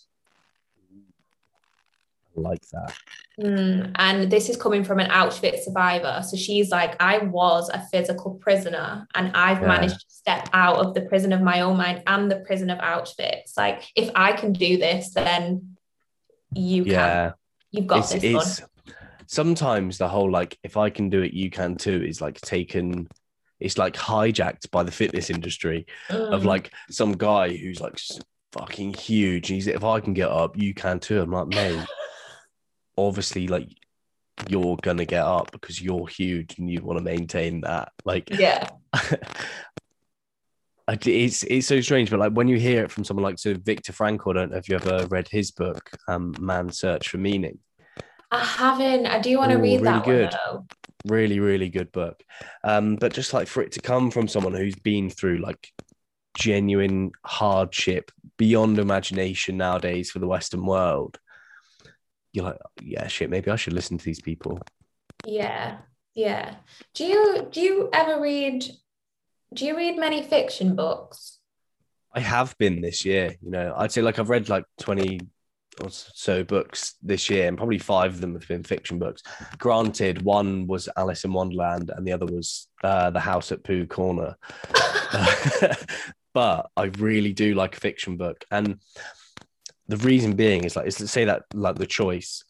I like that. And this is coming from an Auschwitz survivor. So she's like, I was a physical prisoner, and I've managed to step out of the prison of my own mind and the prison of Auschwitz. Like, if I can do this, then you can. You've got this one. Sometimes the whole, like, if I can do it, you can too, is like taken... It's like hijacked by the fitness industry of like some guy who's like fucking huge. He's like, if I can get up, you can too. I'm like, mate, obviously, like you're gonna get up because you're huge and you want to maintain that. Like, yeah, it's so strange. But like when you hear it from someone like Viktor Frankl, I don't know if you ever read his book, Man's Search for Meaning. I haven't. I do want to read that one though. Really, really good book. But just like for it to come from someone who's been through like genuine hardship beyond imagination nowadays for the Western world, you're like, yeah, shit, maybe I should listen to these people. Yeah, yeah. Do you read many fiction books? I have been this year, you know. I'd say like I've read like 20 or so books this year, and probably 5 of them have been fiction books. Granted, one was Alice in Wonderland and the other was The House at Pooh Corner. But I really do like a fiction book, and the reason being is like, it's to say that like The Choice,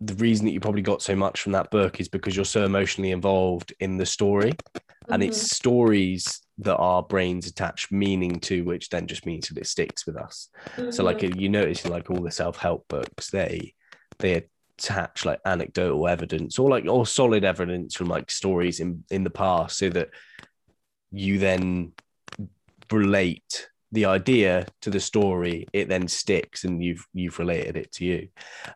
the reason that you probably got so much from that book is because you're so emotionally involved in the story. Mm-hmm. And it's stories that our brains attach meaning to, which then just means that it sticks with us. Mm-hmm. So like you notice like all the self-help books, they attach like anecdotal evidence or solid evidence from like stories in the past, so that you then relate the idea to the story, it then sticks and you've related it to you.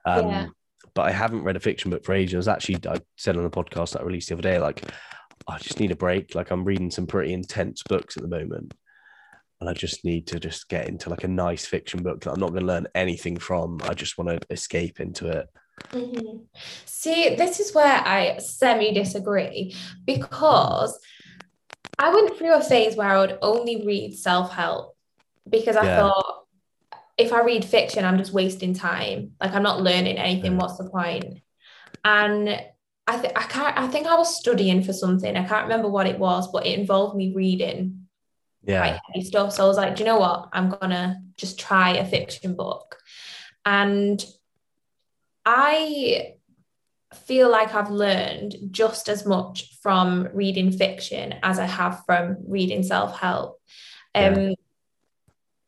But I haven't read a fiction book for ages. I said on the podcast that I released the other day, like, I just need a break. Like, I'm reading some pretty intense books at the moment, and I just need to just get into like a nice fiction book that I'm not going to learn anything from. I just want to escape into it. Mm-hmm. See, this is where I semi-disagree, because I went through a phase where I would only read self-help because I thought, if I read fiction, I'm just wasting time. Like, I'm not learning anything. What's the point? And I think I was studying for something. I can't remember what it was, but it involved me reading quite heavy stuff. So I was like, do you know what? I'm gonna just try a fiction book. And I feel like I've learned just as much from reading fiction as I have from reading self-help.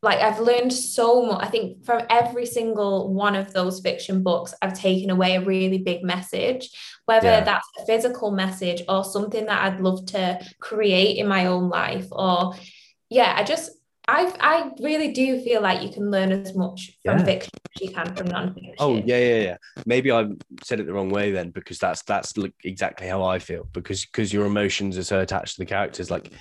Like, I've learned so much. I think from every single one of those fiction books, I've taken away a really big message, whether that's a physical message or something that I'd love to create in my own life. Or, I really do feel like you can learn as much from fiction as you can from non-fiction. Oh, yeah. Maybe I said it the wrong way then, because that's exactly how I feel, because your emotions are so attached to the characters. Like,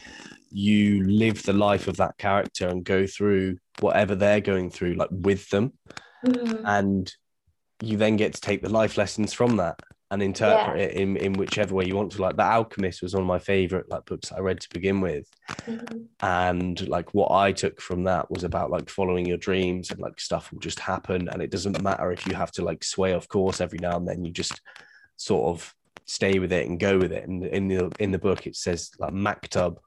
you live the life of that character and go through whatever they're going through, like, with them. Mm-hmm. And you then get to take the life lessons from that and interpret it in whichever way you want to. Like, The Alchemist was one of my favorite like books I read to begin with. Mm-hmm. And like, what I took from that was about like following your dreams, and like stuff will just happen, and it doesn't matter if you have to like sway off course every now and then. You just sort of stay with it and go with it. And in the book it says like maktub,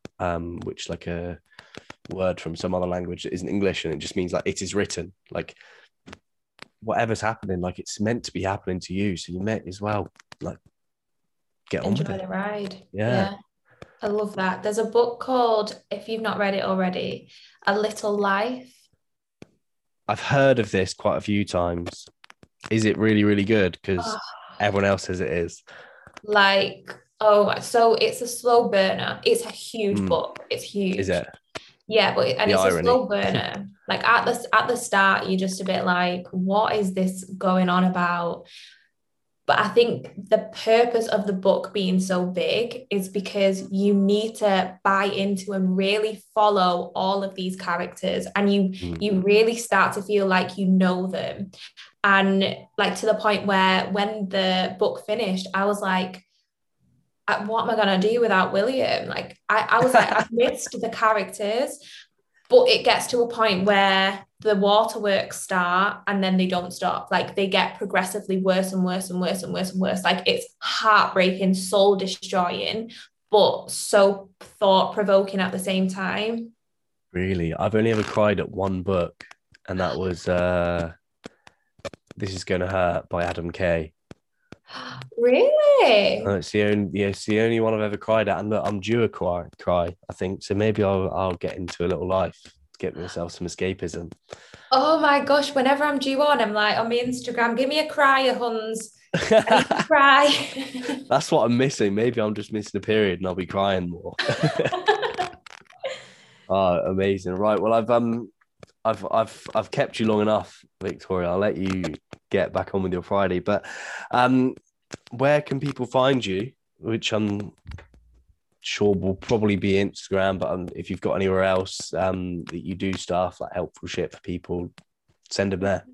which like a word from some other language that isn't English, and it just means like it is written. Like, whatever's happening, like, it's meant to be happening to you, so you may as well like get on with it. Enjoy the ride. Yeah. I love that. There's a book called, if you've not read it already, A Little Life. I've heard of this quite a few times. Is it really, really good? Because everyone else says it is. Like, so it's a slow burner. It's a huge book. It's huge. Is it? Yeah, but it's irony. A slow burner. Like, at the start, you're just a bit like, what is this going on about? But I think the purpose of the book being so big is because you need to buy into and really follow all of these characters, and you really start to feel like you know them. And like, to the point where when the book finished, I was like, what am I going to do without William? Like, I was like, I've missed the characters. But it gets to a point where the waterworks start, and then they don't stop. Like, they get progressively worse and worse and worse and worse and worse. Like, it's heartbreaking, soul destroying, but so thought provoking at the same time. Really? I've only ever cried at one book, and that was This Is Going to Hurt by Adam Kay. Really? It's the only one I've ever cried at, and look, I'm due a cry, I think. So maybe I'll get into A Little Life, get myself some escapism. Oh my gosh! Whenever I'm due on, I'm like on my Instagram, give me a cry, huns. I need to cry. That's what I'm missing. Maybe I'm just missing a period, and I'll be crying more. Oh, amazing! Right. Well, I've kept you long enough, Victoria. I'll let you get back on with your Friday, but where can people find you? Which I'm sure will probably be Instagram, but if you've got anywhere else that you do stuff like helpful shit for people, send them there.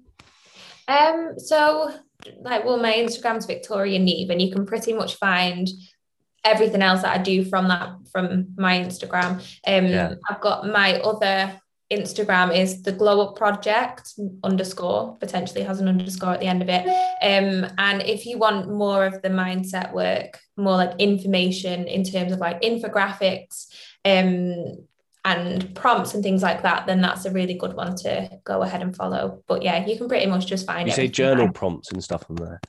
So like, well, my Instagram's Victoria Neve, and you can pretty much find everything else that I do from my Instagram. I've got my other Instagram is the glowupproject_, potentially has an underscore at the end of it. And if you want more of the mindset work, more like information in terms of like infographics and prompts and things like that, then that's a really good one to go ahead and follow. But yeah, you can pretty much just find it. You say journal prompts and stuff on there?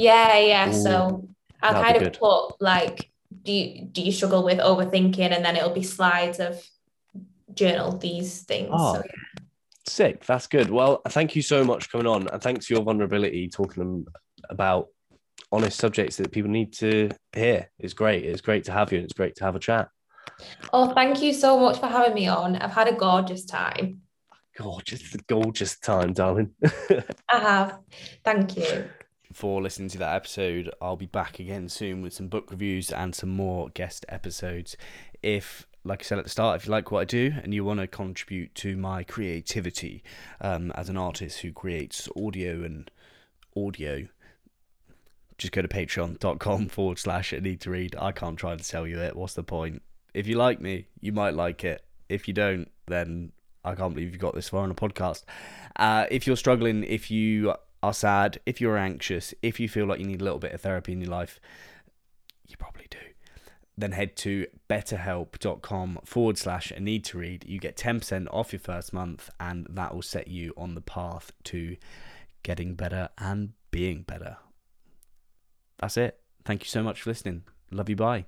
Yeah. So I'll kind of put like, do you struggle with overthinking? And then it'll be slides of journal these things. Oh, so, yeah. Sick. That's good. Well, thank you so much for coming on, and thanks for your vulnerability, talking about honest subjects that people need to hear. It's great. It's great to have you, and it's great to have a chat. Oh, thank you so much for having me on. I've had a gorgeous time. Gorgeous time, darling. I have. Thank you for listening to that episode. I'll be back again soon with some book reviews and some more guest episodes. If, like I said at the start, if you like what I do and you want to contribute to my creativity as an artist who creates audio, just go to patreon.com/A Need to Read. I can't try to sell you it. What's the point? If you like me, you might like it. If you don't, then I can't believe you got this far on a podcast. If you're struggling, if you are sad, if you're anxious, if you feel like you need a little bit of therapy in your life, you probably do, then head to betterhelp.com/A Need to Read. You get 10% off your first month, and that will set you on the path to getting better and being better. That's it. Thank you so much for listening. Love you. Bye.